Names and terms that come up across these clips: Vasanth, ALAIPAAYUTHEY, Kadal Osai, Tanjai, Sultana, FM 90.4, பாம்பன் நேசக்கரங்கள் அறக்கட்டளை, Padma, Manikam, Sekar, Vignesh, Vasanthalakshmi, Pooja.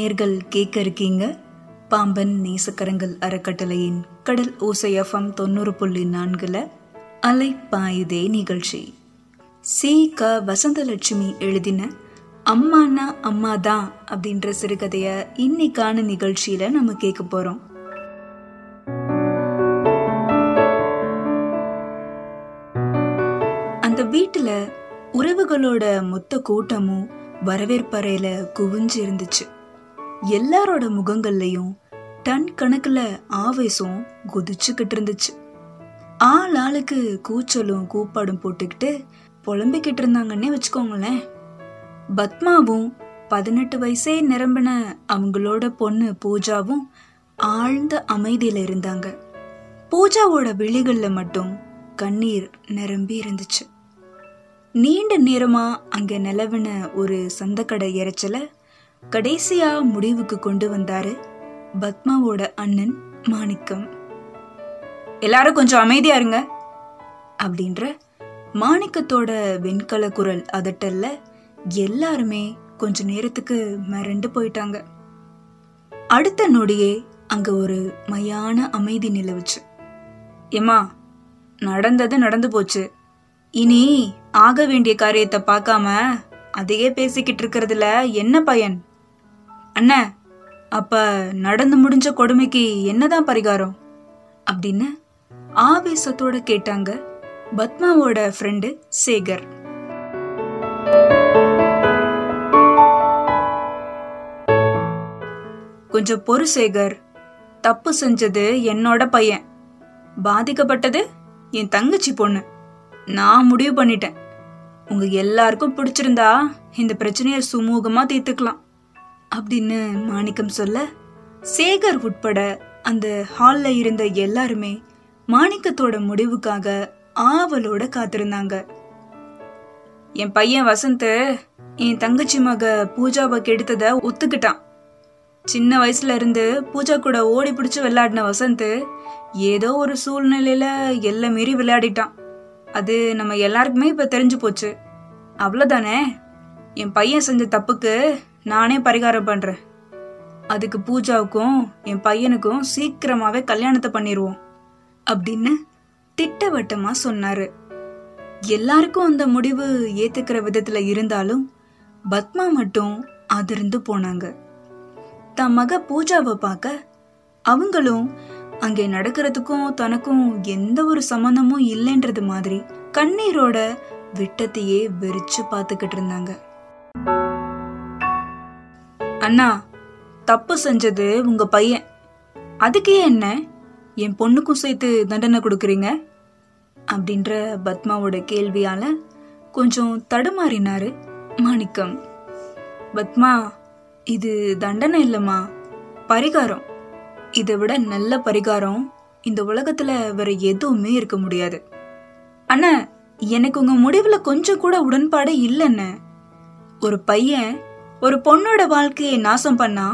நேர்கள் கேட்க இருக்கீங்க பாம்பன் நேசக்கரங்கள் அறக்கட்டளையின் கடல் ஓசை FM 90.4 அலைப்பாயுதே நிகழ்ச்சி. சேகா வசந்தலட்சுமி எழுதின அம்மானா அம்மாதான் அப்படின்ற சிறுகதையை இன்னைக்கான நிகழ்ச்சியில நம்ம கேட்க போறோம். அந்த வீட்டுல உறவுகளோட மொத்த கூட்டமும் வரவேற்பறையில குவிஞ்சு இருந்துச்சு. எல்லாரோட முகங்கள்லயும் டன் கணக்குல ஆவேசம் குதிச்சுக்கிட்டு இருந்துச்சு. ஆள் ஆளுக்கு கூச்சலும் கூப்பாடும் போட்டுக்கிட்டு புலம்பிக்கிட்டு இருந்தாங்கன்னே வச்சுக்கோங்களேன். பத்மாவும் 18 வயசே நிரம்பின அவங்களோட பொண்ணு பூஜாவும் ஆழ்ந்த அமைதியில இருந்தாங்க. பூஜாவோட விழிகள்ல மட்டும் கண்ணீர் நிரம்பி இருந்துச்சு. நீண்ட நேரமா அங்க நிலவின ஒரு சந்தக்கடை இறைச்சல கடைசியா முடிவுக்கு கொண்டு வந்தாரு பத்மாவோட அண்ணன் மாணிக்கம். எல்லாரும் கொஞ்சம் அமைதியா இருங்க அப்படின்ற மாணிக்கத்தோட வெண்கல குரல் அதட்டல்ல எல்லாருமே கொஞ்ச நேரத்துக்கு மிரண்டு போயிட்டாங்க. அடுத்த நொடியே அங்க ஒரு மயான அமைதி நிலவுச்சு. ஏமா, நடந்தது நடந்து போச்சு, இனி ஆக வேண்டிய காரியத்தை பார்க்காம அதையே பேசிக்கிட்டு இருக்கிறதுல என்ன பயன் அண்ணா? அப்ப நடந்து முடிஞ்ச கொடுமைக்கு என்னதான் பரிகாரம் அப்படின்னு ஆவேசத்தோட கேட்டாங்க பத்மாவோட ஃப்ரெண்டு சேகர். கொஞ்சம் பொறு சேகர், தப்பு செஞ்சது என்னோட பையன், பாதிக்கப்பட்டது என் தங்கச்சி பொண்ணு. நான் முடிவு பண்ணிட்டேன், உங்க எல்லாருக்கும் பிடிச்சிருந்தா இந்த பிரச்சனையை சுமூகமா தீர்த்துக்கலாம் அப்படின்னு மாணிக்கம் சொல்ல, சேகர் உட்பட அந்த ஹால்ல இருந்த எல்லாருமே மாணிக்கத்தோட முடிவுக்காக ஆவலோட காத்திருந்தாங்க. என் பையன் வசந்த் என் தங்கச்சி மக பூஜாவை கெடுத்தத ஒத்துக்கிட்டான். சின்ன வயசுல இருந்து பூஜா கூட ஓடி பிடிச்சு விளையாடின வசந்த் ஏதோ ஒரு சூழ்நிலையில எல்லை மீறி விளையாடிட்டான். அது நம்ம எல்லாருக்குமே இப்போ தெரிஞ்சு போச்சு. அவ்வளோதானே, என் பையன் செஞ்ச தப்புக்கு நானே பரிகாரம் பண்ணுறேன். அதுக்கு பூஜாவுக்கும் என் பையனுக்கும் சீக்கிரமாகவே கல்யாணத்தை பண்ணிடுவோம் அப்படின்னு திட்டவட்டமாக சொன்னார். எல்லாருக்கும் அந்த முடிவு ஏற்றுக்கிற விதத்தில் இருந்தாலும் பத்மா மட்டும் அதிர்ந்து போனாங்க. தன் மக பூஜாவை பார்க்க அவங்களும் அங்கே நடக்கிறதுக்கும் தனக்கும் எந்த ஒரு சம்மந்தமும் இல்லைன்றது மாதிரி கண்ணீரோட விட்டத்தையே வெறிச்சு பார்த்துக்கிட்டு இருந்தாங்க. அண்ணா, தப்பு செஞ்சது உங்க பையன், அதுக்கே என்ன என் பொண்ணுக்கும் சேர்த்து தண்டனை கொடுக்குறீங்க அப்படின்ற பத்மாவோட கேள்வியால கொஞ்சம் தடுமாறினாரு மாணிக்கம். பத்மா, இது தண்டனை இல்லைம்மா, பரிகாரம். இதை விட நல்ல பரிகாரம் இந்த உலகத்துல வேற எதுவுமே இருக்க முடியாது. அண்ணா, எனக்கு உங்க முடிவுல கொஞ்சம் கூட உடன்பாடு இல்லைன்னு. ஒரு பையன் ஒரு பொண்ணோட வாழ்க்கையை நாசம் பண்ணா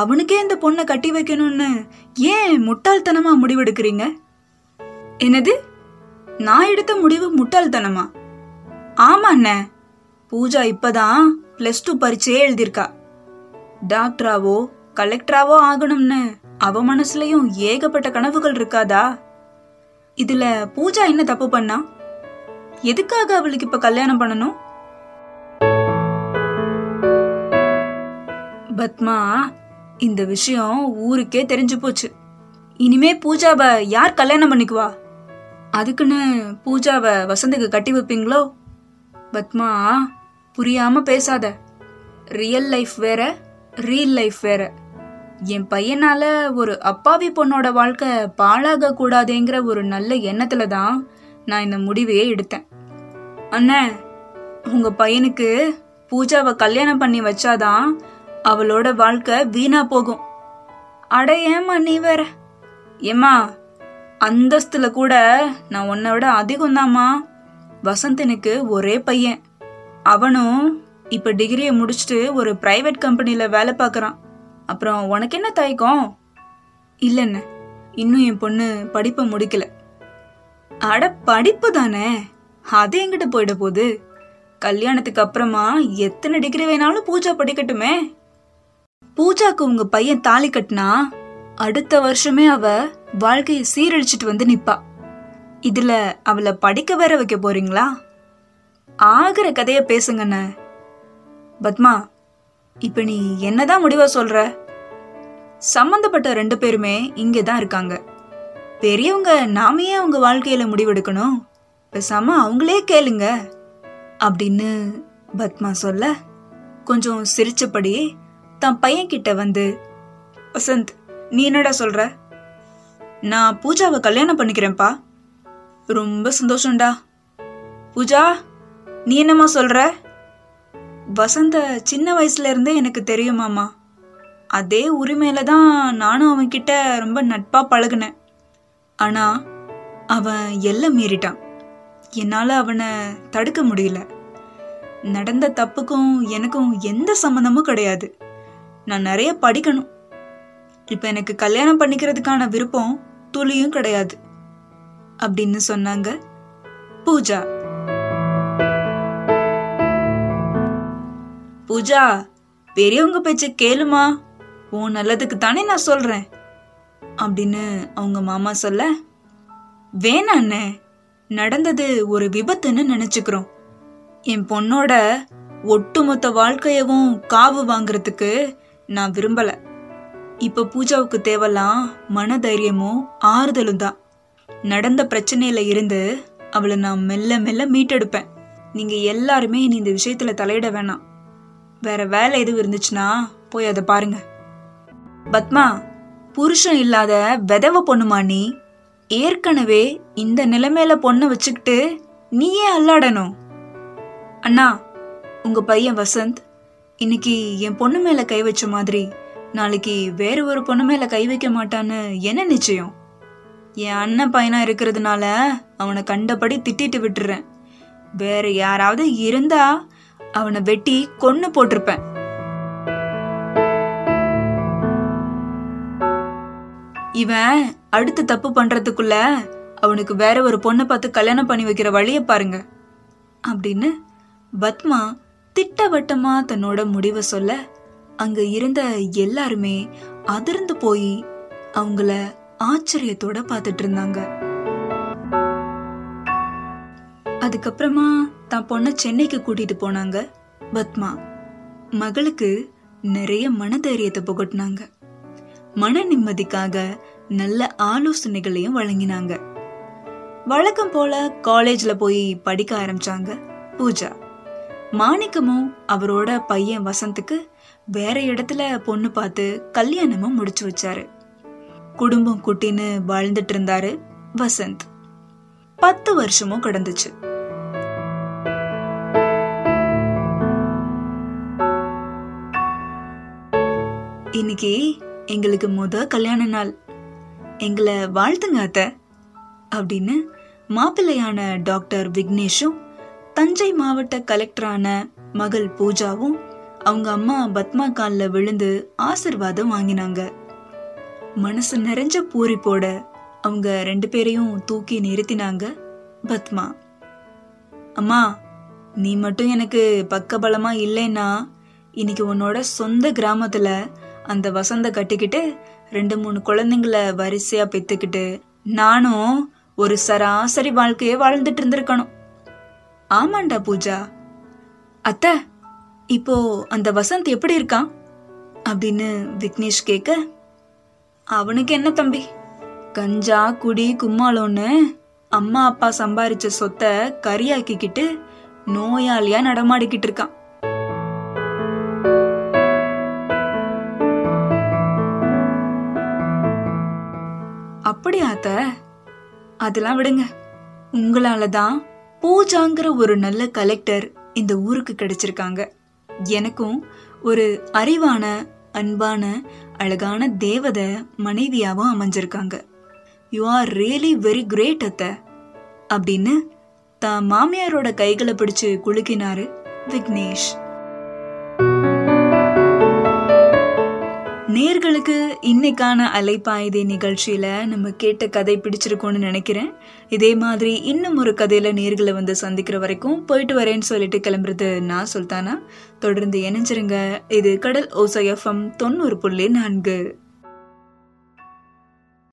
அவனுக்கே இந்த பொண்ணை கட்டி வைக்கணும்னு ஏன் முட்டாள்தனமா முடிவெடுக்கிறீங்க? என்னது, நான் எடுத்த முடிவு முட்டாள்தனமா? ஆமா அண்ணே, பூஜா இப்பதான் +2 பரீட்சையே எழுதியிருக்கா. டாக்டராவோ கலெக்டராவோ ஆகணும்னு அவ மனசுலயும் ஏகப்பட்ட கனவுகள் இருக்காதா? இதுல பூஜா என்ன தப்பு பண்ணா? எதுக்காக அவளுக்கு இப்ப கல்யாணம் பண்ணணும்? பத்மா, இந்த விஷயம் ஊருக்கே தெரிஞ்சு போச்சு. இனிமே பூஜாவை யார் கல்யாணம் பண்ணிக்குவா? அதுக்குன்னு பூஜாவை வசந்துக்கு கட்டி வைப்பீங்களோ? பத்மா, புரியாம பேசாத. ரியல் லைஃப் வேற, ரீல் லைஃப் வேற. என் பையனால ஒரு அப்பாவி பொண்ணோட வாழ்க்கை பாழாக கூடாதுங்கிற ஒரு நல்ல எண்ணத்துல தான் நான் இந்த முடிவையே எடுத்தேன். அண்ணே, உங்க பையனுக்கு பூஜாவை கல்யாணம் பண்ணி வச்சாதான் அவளோட வாழ்க்கை வீணா போகும். அட ஏமா நீ வேற. ஏமா, அந்தஸ்துல கூட நான் உன்னோட அதிகம்தாம்மா. வசந்தனுக்கு ஒரே பையன், அவனும் இப்ப டிகிரியை முடிச்சுட்டு ஒரு பிரைவேட் கம்பெனில வேலை பார்க்கறான். அப்புறம் உனக்கு என்ன தயக்கம்? இல்லைண்ண, இன்னும் என் பொண்ணு படிப்பை முடிக்கல. அட படிப்பு தானே, அது எங்கிட்ட போயிட போகுது? கல்யாணத்துக்கு அப்புறமா எத்தனை டிகிரி வேணாலும் பூஜா படிக்கட்டுமே. பூஜாக்கு உங்க பையன் தாலி கட்டினா அடுத்த வருஷமே அவ வாழ்க்கையை சீரழிச்சிட்டு வந்து நிப்பா. இதுல அவளை படிக்க வேற வைக்க போறீங்களா? ஆகிற கதைய பேசுங்கண்ண. பத்மா, இப்ப நீ என்னதான் முடிவா சொல்ற? சம்பந்தப்பட்ட ரெண்டு பேருமே இங்கேதான் இருக்காங்க. பெரியவங்க நாமையே அவங்க வாழ்க்கையில முடிவெடுக்கணும், பேசாம அவங்களே கேளுங்க அப்படின்னு பத்மா சொல்ல, கொஞ்சம் சிரிச்சபடியே தான் பையன்கிட்ட வந்து, வசந்த் நீ என்னடா சொல்ற? நான் பூஜாவை கல்யாணம் பண்ணிக்கிறேன்ப்பா. ரொம்ப சந்தோஷம்டா. பூஜா நீ என்னம்மா சொல்ற? வசந்த சின்ன வயசுல இருந்தே எனக்கு தெரியுமாம்மா, அதே உரிமையில தான் நானும் அவன்கிட்ட ரொம்ப நட்பா பழகுனேன். ஆனா அவன் எல்லாம் மீறிட்டான். என்னால் அவனை தடுக்க முடியல. நடந்த தப்புக்கும் எனக்கும் எந்த சம்மந்தமும் கிடையாது. நான் நிறைய படிக்கணும். இப்போ எனக்கு கல்யாணம் பண்ணிக்கிறதுக்கான விருப்பம் துளியும் கிடையாது அப்படின்னு சொன்னாங்க பூஜா. பூஜா, பெரியவங்க பேச்ச கேளுமா, உன் நல்லதுக்கு தானே நான் சொல்றேன் அப்படின்னு அவங்க மாமா சொல்ல, வேணா அண்ணே, நடந்தது ஒரு விபத்துன்னு நினைச்சுக்கிறோம். என் பொண்ணோட ஒட்டுமொத்த வாழ்க்கையவும் காவு வாங்குறதுக்கு நான் விரும்பல. இப்ப பூஜாவுக்கு தேவலாம் மனதைரியமும் ஆறுதலும் தான். நடந்த பிரச்சனையில இருந்து அவளை நான் மெல்ல மெல்ல மீட்டெடுப்பேன். நீங்க எல்லாருமே இனி இந்த விஷயத்துல தலையிட வேணாம். வேற வேலை எதுவும் இருந்துச்சுன்னா போய் அதை பாருங்க. பத்மா, புருஷன் இல்லாத விதவை பொண்ணுமா நீ? ஏற்கனவே இந்த நிலைமையில பொண்ணை வச்சுக்கிட்டு நீயே அல்லாடணும். அண்ணா, உங்க பையன் வசந்த் இன்னைக்கு என் பொண்ணு மேல கை வச்ச மாதிரி நாளைக்கு வேற ஒரு பொண்ணு மேல கை வைக்க மாட்டான்னு என்ன நிச்சயம்? என் அண்ணன் பையனா இருக்கிறதுனால அவனை கண்டபடி திட்டிட்டு விட்டுறேன். வேற யாராவது இருந்தா அவனை வெட்டி கொன்னு போட்டிருப்பேன். இவன் அடுத்த தப்பு பண்றதுக்குள்ள அவனுக்கு வேற ஒரு பொண்ணை பார்த்து கல்யாணம் பண்ணி வைக்கிற வழிய பாருங்க அப்படின்னு பத்மா திட்டவட்டமா தன்னோட முடிவை சொல்ல, அங்க இருந்த எல்லாருமே அதிர்ந்து போய் அவங்கள ஆச்சரியத்தோட பார்த்துட்டு இருந்தாங்க. அதுக்கப்புறமா தான் பொண்ணை சென்னைக்கு கூட்டிட்டு போனாங்க. பத்மா மகளுக்கு நிறைய மனதைரியத்தை புகட்டினாங்க. மன நிம்மதிக்காக நல்ல ஆலோசனைகளையும் வழங்கினாங்க. வழக்கம் போல காலேஜ்ல போய் படிக்க ஆரம்பிச்சாங்க பூஜா. மாணிக்கமும் அவரோட பையன் வசந்துக்கு வேற இடத்துல பொண்ணு பார்த்து கல்யாணமும் முடிச்சு வச்சாரு. குடும்பம் குட்டின்னு வாழ்ந்துட்டு இருந்தாரு வசந்த். 10 வருஷமும் கடந்துச்சு. இன்னைக்கு எங்களுக்கு கல்யாண நாள், எங்களை வாழ்த்துங்க அத்த அப்படின்னு மாப்பிள்ளையான டாக்டர் விக்னேஷும் தஞ்சை மாவட்ட கலெக்டரான மகள் பூஜாவும் அவங்க அம்மா பத்மா காலில் விழுந்து ஆசீர்வாதம் வாங்கினாங்க. மனசு நிறைஞ்ச பூரிப்போட அவங்க ரெண்டு பேரையும் தூக்கி நிறுத்தினாங்க பத்மா. அம்மா, நீ மட்டும் எனக்கு பக்கபலமா இல்லைன்னா இன்னைக்கு உன்னோட சொந்த கிராமத்துல அந்த வசந்த கட்டிக்கிட்டு 2-3 குழந்தைங்களை வரிசையா பெத்துக்கிட்டு நானும் ஒரு சராசரி வாழ்க்கையே வாழ்ந்துட்டு இருந்திருக்கணும். ஆமாண்டா பூஜா அத்த, இப்போ அந்த வசந்த் எப்படி இருக்கான் அப்படின்னு விக்னேஷ் கேட்க, அவனுக்கு என்ன தம்பி, கஞ்சா குடி கும்மாளோன்னு அம்மா அப்பா சம்பாரிச்ச சொத்தை கரியாக்கிக்கிட்டு நோயாளியா நடமாடிக்கிட்டு இருக்கான். அப்படியா அத்த? அதெல்லாம் விடுங்க, உங்களாலதான் பூஜாங்கிற ஒரு நல்ல கலெக்டர் இந்த ஊருக்கு கிடைச்சிருக்காங்க. எனக்கும் ஒரு அறிவான அன்பான அழகான தேவதை மனைவியாவும் அமைஞ்சிருக்காங்க. You are really very great அத்த அப்படின்னு தான் மாமியாரோட கைகளை பிடிச்சு குலுக்கினாரு விக்னேஷ். நேர்களுக்கு இன்னைக்கான அலைப்பாயுதே நிகழ்ச்சியில் நம்ம கேட்ட கதை பிடிச்சிருக்கோன்னு நினைக்கிறேன். இதே மாதிரி இன்னும் ஒரு கதையில் நேர்களை வந்து சந்திக்கிற வரைக்கும் போயிட்டு வரேன்னு சொல்லிட்டு கிளம்புறது நான் சுல்தானா. தொடர்ந்து இணைஞ்சிருங்க. இது கடல் ஓசை FM 90.4.